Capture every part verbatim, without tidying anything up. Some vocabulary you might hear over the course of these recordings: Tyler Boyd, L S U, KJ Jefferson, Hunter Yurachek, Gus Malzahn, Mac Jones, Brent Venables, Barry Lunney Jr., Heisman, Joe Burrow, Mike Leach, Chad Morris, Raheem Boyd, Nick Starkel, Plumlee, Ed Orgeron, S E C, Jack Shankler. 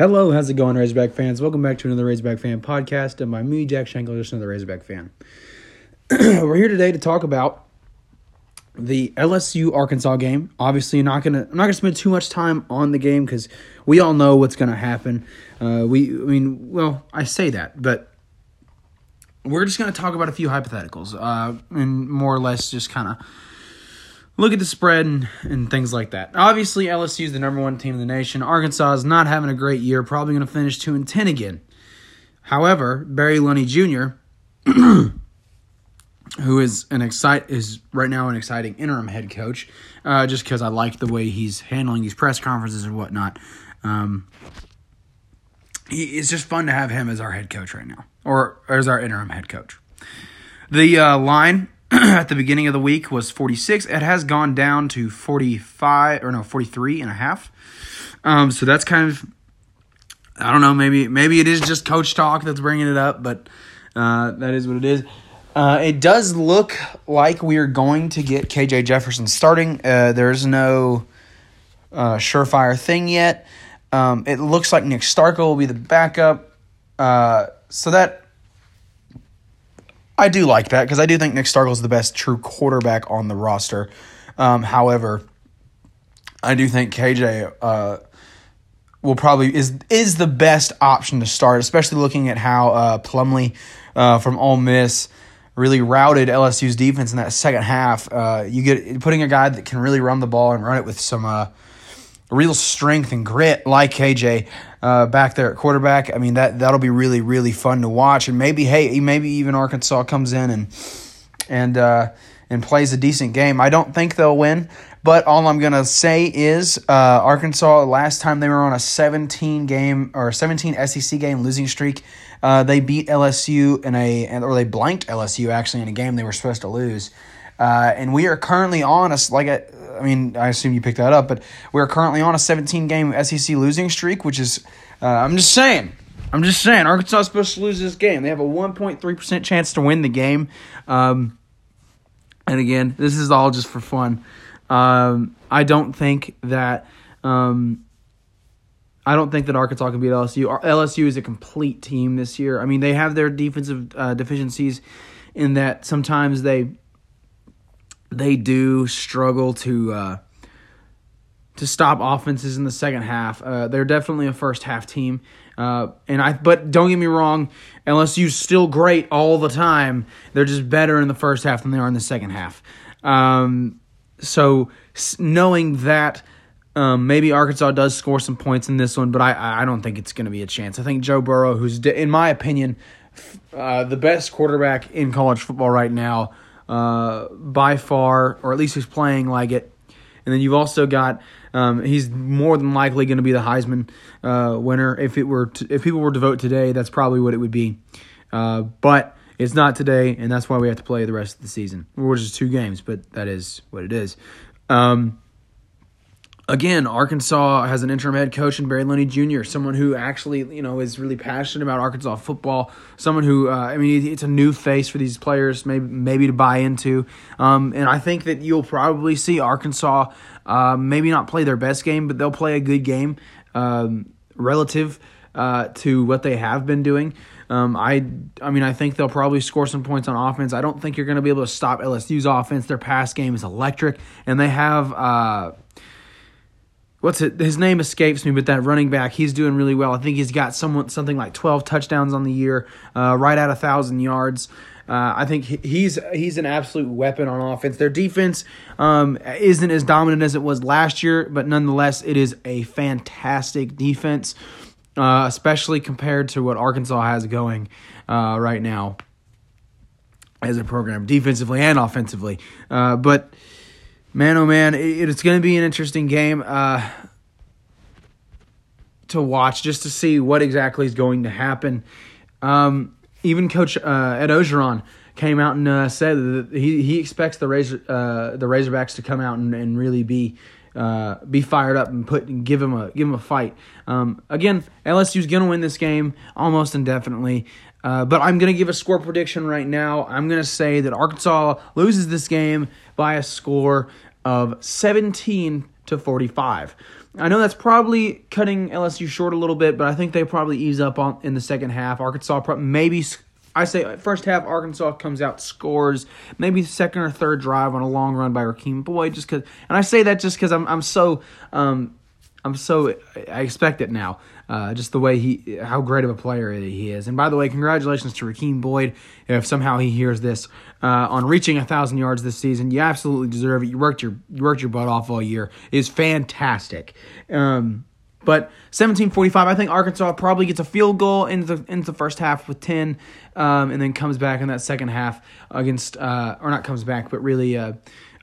Hello, how's it going, Razorback fans? Welcome back to another Razorback Fan podcast, and by me, Jack Shankler, just another Razorback fan. We're here today to talk about the L S U Arkansas game. Obviously, not gonna I'm not gonna spend too much time on the game because we all know what's gonna happen. Uh, we, I mean, well, I say that, but we're just gonna talk about a few hypotheticals uh, and more or less just kind of look at the spread and, and things like that. Obviously, L S U is the number one team in the nation. Arkansas is not having a great year, probably going to finish two and ten again. However, Barry Lunney Junior, who is an excite is right now an exciting interim head coach, uh, just because I like the way he's handling these press conferences and whatnot. Um, he, it's just fun to have him as our head coach right now, or, or as our interim head coach. The uh, line at the beginning of the week was forty-six. It has gone down to forty-five or no, forty-three and a half. Um, so that's kind of, I don't know, maybe, maybe it is just coach talk that's bringing it up, but, uh, that is what it is. Uh, it does look like we are going to get K J Jefferson starting. Uh, there's no, uh, surefire thing yet. Um, it looks like Nick Starkel will be the backup. Uh, so that, I do like that because I do think Nick Starkel is the best true quarterback on the roster. Um, however, I do think K J uh, will probably is is the best option to start, especially looking at how uh, Plumlee uh, from Ole Miss really routed L S U's defense in that second half. Uh, you get putting a guy that can really run the ball and run it with some uh, real strength and grit like K J uh, back there at quarterback. I mean, that, that'll be really, really fun to watch. And maybe, hey, maybe even Arkansas comes in and and uh, and plays a decent game. I don't think they'll win, but all I'm going to say is uh, Arkansas, last time they were on a seventeen-game or seventeen S E C game losing streak, uh, they beat L S U in a – or they blanked L S U actually in a game they were supposed to lose. Uh, and we are currently on a like a, I mean, I assume you picked that up, but we're currently on a seventeen-game S E C losing streak, which is, uh, I'm just saying, I'm just saying, Arkansas is supposed to lose this game. They have a one point three percent chance to win the game. Um, and again, this is all just for fun. Um, I don't think that, um, I don't think that Arkansas can beat L S U. L S U is a complete team this year. I mean, they have their defensive uh, deficiencies in that sometimes they... They do struggle to uh, to stop offenses in the second half. Uh, they're definitely a first half team, uh, and I. But don't get me wrong, L S U's still great all the time. They're just better in the first half than they are in the second half. Um, so knowing that, um, maybe Arkansas does score some points in this one, but I I don't think it's going to be a chance. I think Joe Burrow, who's in my opinion uh, the best quarterback in college football right now. Uh, by far, or at least he's playing like it. And then you've also got um, he's more than likely going to be the Heisman uh, winner. If it were to, if people were to vote today, that's probably what it would be. Uh, but it's not today, and that's why we have to play the rest of the season, which is two games. But that is what it is. Um, again, Arkansas has an interim head coach in Barry Lunney Junior, someone who actually you know is really passionate about Arkansas football. Someone who uh, I mean, it's a new face for these players, maybe maybe to buy into. Um, and I think that you'll probably see Arkansas uh, maybe not play their best game, but they'll play a good game um, relative uh, to what they have been doing. Um, I I mean, I think they'll probably score some points on offense. I don't think you're going to be able to stop L S U's offense. Their pass game is electric, and they have. Uh, What's it? His name escapes me, but that running back, he's doing really well. I think he's got someone something like twelve touchdowns on the year, uh, right at a thousand yards. Uh, I think he's he's an absolute weapon on offense. Their defense um, isn't as dominant as it was last year, but nonetheless, it is a fantastic defense, uh, especially compared to what Arkansas has going uh, right now as a program, defensively and offensively. Uh, but. Man, oh man, it, it's going to be an interesting game uh, to watch just to see what exactly is going to happen. Um, even Coach uh, Ed Orgeron came out and uh, said that he, he expects the Razor uh, the Razorbacks to come out and, and really be uh, be fired up and put and give him a give him a fight. Um, again, L S U's going to win this game almost indefinitely. Uh, but I'm going to give a score prediction right now. I'm going to say that Arkansas loses this game by a score of 17 to forty-five. I know that's probably cutting L S U short a little bit, but I think they probably ease up on in the second half. Arkansas probably, maybe I say first half Arkansas comes out, scores, maybe second or third drive on a long run by Raheem Boyd, just cuz, and I say that just cuz I'm I'm so um I'm so I expect it now. Uh, just the way he, how great of a player he is. And by the way, congratulations to Raheem Boyd. If somehow he hears this, uh, on reaching a thousand yards this season, you absolutely deserve it. You worked your, you worked your butt off all year. It's fantastic. Um, but seventeen forty-five, I think Arkansas probably gets a field goal in the in the first half with ten, um, and then comes back in that second half against, uh, or not comes back, but really. Uh,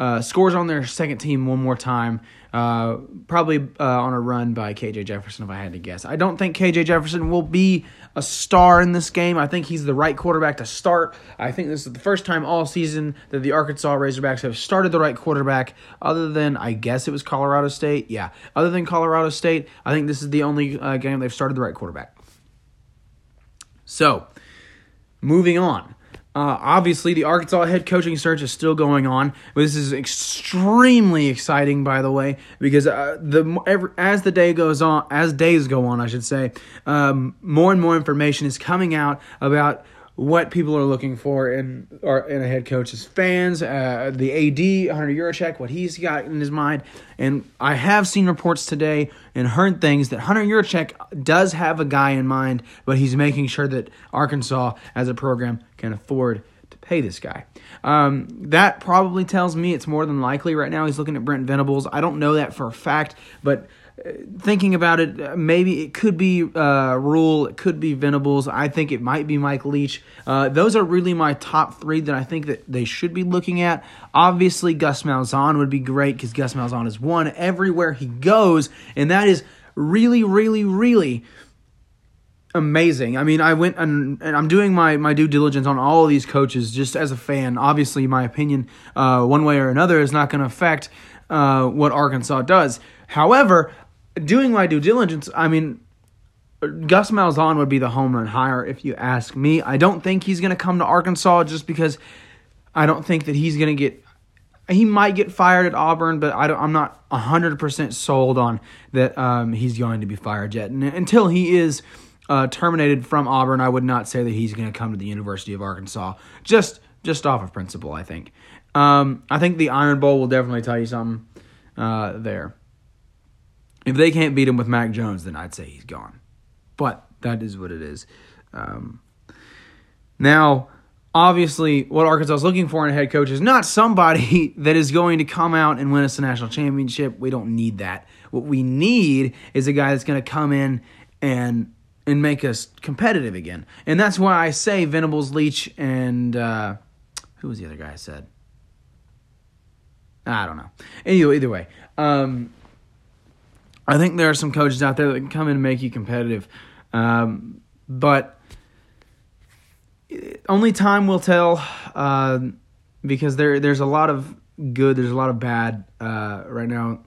Uh, scores on their second team one more time, uh, probably uh, on a run by K J Jefferson, if I had to guess. I don't think K J Jefferson will be a star in this game. I think he's the right quarterback to start. I think this is the first time all season that the Arkansas Razorbacks have started the right quarterback, other than, I guess it was Colorado State. Yeah, other than Colorado State, I think this is the only uh, game they've started the right quarterback. So, moving on. Uh, obviously, the Arkansas head coaching search is still going on. But this is extremely exciting, by the way, because uh, the every, as the day goes on, as days go on, I should say, um, more and more information is coming out about what people are looking for in or in a head coach's fans, uh, the A D, Hunter Yurachek, what he's got in his mind. And I have seen reports today and heard things that Hunter Yurachek does have a guy in mind, but he's making sure that Arkansas as a program can afford to pay this guy. Um, that probably tells me it's more than likely right now he's looking at Brent Venables. I don't know that for a fact, but thinking about it, maybe it could be uh, Rule, it could be Venables. I think it might be Mike Leach. Uh, those are really my top three that I think that they should be looking at. Obviously, Gus Malzahn would be great because Gus Malzahn is one everywhere he goes, and that is really, really, really amazing. I mean, I went and, and I'm doing my, my due diligence on all of these coaches just as a fan. Obviously, my opinion uh, one way or another is not going to affect uh, what Arkansas does. However, doing my due diligence, I mean, Gus Malzahn would be the home run hire if you ask me. I don't think he's going to come to Arkansas just because I don't think that he's going to get – he might get fired at Auburn, but I don't, I'm not one hundred percent sold on that um, he's going to be fired yet. And until he is uh, terminated from Auburn, I would not say that he's going to come to the University of Arkansas just just off of principle, I think. Um, I think the Iron Bowl will definitely tell you something uh, there. If they can't beat him with Mac Jones, then I'd say he's gone. But that is what it is. Um, now, obviously, what Arkansas is looking for in a head coach is not somebody that is going to come out and win us a national championship. We don't need that. What we need is a guy that's going to come in and and make us competitive again. And that's why I say Venables, Leach, and uh, who was the other guy I said? I don't know. Anyway, either way. Um, I think there are some coaches out there that can come in and make you competitive. Um, but only time will tell uh, because there there's a lot of good, there's a lot of bad uh, right now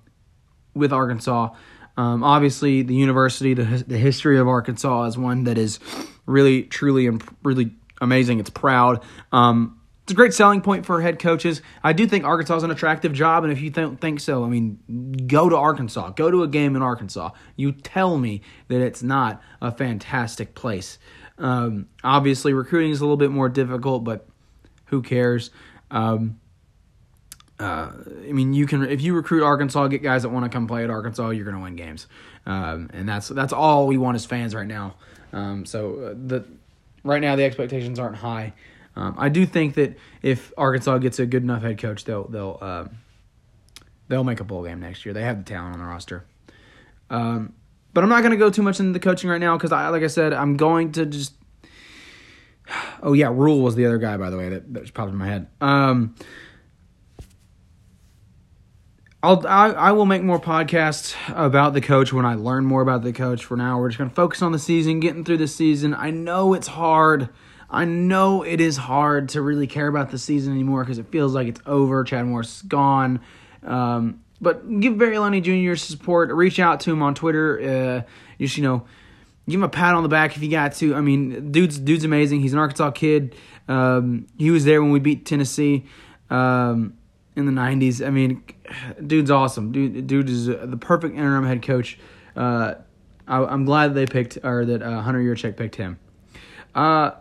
with Arkansas. Um, obviously, the university, the, the history of Arkansas is one that is really, truly, and really amazing. It's proud. Um, It's a great selling point for head coaches. I do think Arkansas is an attractive job, and if you don't think so, I mean, go to Arkansas. Go to a game in Arkansas. You tell me that it's not a fantastic place. Um, obviously, recruiting is a little bit more difficult, but who cares? Um, uh, I mean, you can if you recruit Arkansas, get guys that want to come play at Arkansas, you're going to win games, um, and that's that's all we want as fans right now. Um, so the right now the expectations aren't high. Um, I do think that if Arkansas gets a good enough head coach, they'll they'll uh, they'll make a bowl game next year. They have the talent on the roster. Um, but I'm not going to go too much into the coaching right now because, I, like I said, I'm going to just – oh, yeah, Rule was the other guy, by the way. That, that just popped in my head. Um, I'll, I, I will make more podcasts about the coach when I learn more about the coach. For now, we're just going to focus on the season, getting through the season. I know it's hard – I know it is hard to really care about the season anymore because it feels like it's over. Chad Morris is gone. Um, but give Barry Lunney Junior support. Reach out to him on Twitter. Uh, just, you know, give him a pat on the back if you got to. I mean, dude's dude's amazing. He's an Arkansas kid. Um, he was there when we beat Tennessee. Um, in the nineties. I mean, dude's awesome. Dude, dude is the perfect interim head coach. Uh, I, I'm glad they picked, or that uh, Hunter Yurachek picked him. Uh,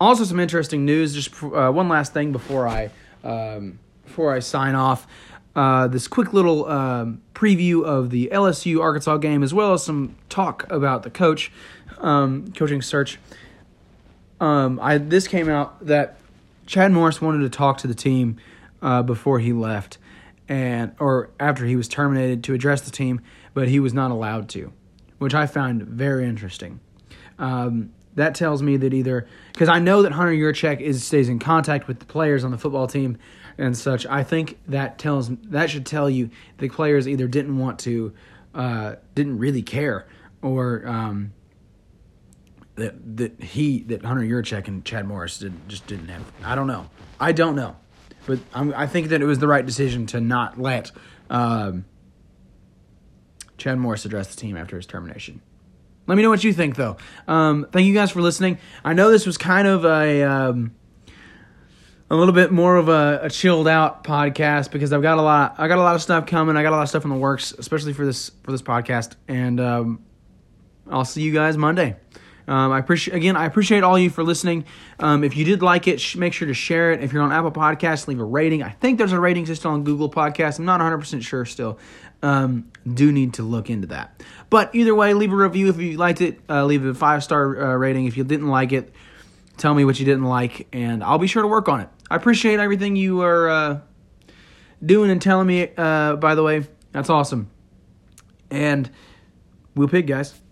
also, some interesting news. Just uh, one last thing before I um, before I sign off. Uh, this quick little um, preview of the L S U Arkansas game, as well as some talk about the coach, um, coaching search. Um, I this came out that Chad Morris wanted to talk to the team uh, before he left, and or after he was terminated, to address the team, but he was not allowed to, which I found very interesting. Um, that tells me that either because I know that Hunter Yurachek is stays in contact with the players on the football team and such. I think that tells that should tell you the players either didn't want to, uh, didn't really care, or um, that that he that Hunter Yurachek and Chad Morris did, just didn't have. I don't know. I don't know, but I'm, I think that it was the right decision to not let um, Chad Morris address the team after his termination. Let me know what you think, though. Um, thank you guys for listening. I know this was kind of a um, a little bit more of a, a chilled out podcast because I've got a lot. I got a lot of stuff coming. I got a lot of stuff in the works, especially for this for this podcast. And um, I'll see you guys Monday. Um, I appreciate again. I appreciate all you for listening. Um, if you did like it, sh- make sure to share it. If you're on Apple Podcasts, leave a rating. I think there's a rating system on Google Podcasts. I'm not one hundred percent sure still. Um, do need to look into that. But either way, leave a review if you liked it. Uh, leave a five-star uh, rating if you didn't like it. Tell me what you didn't like, and I'll be sure to work on it. I appreciate everything you are uh, doing and telling me, uh, by the way. That's awesome. And we'll pig, guys.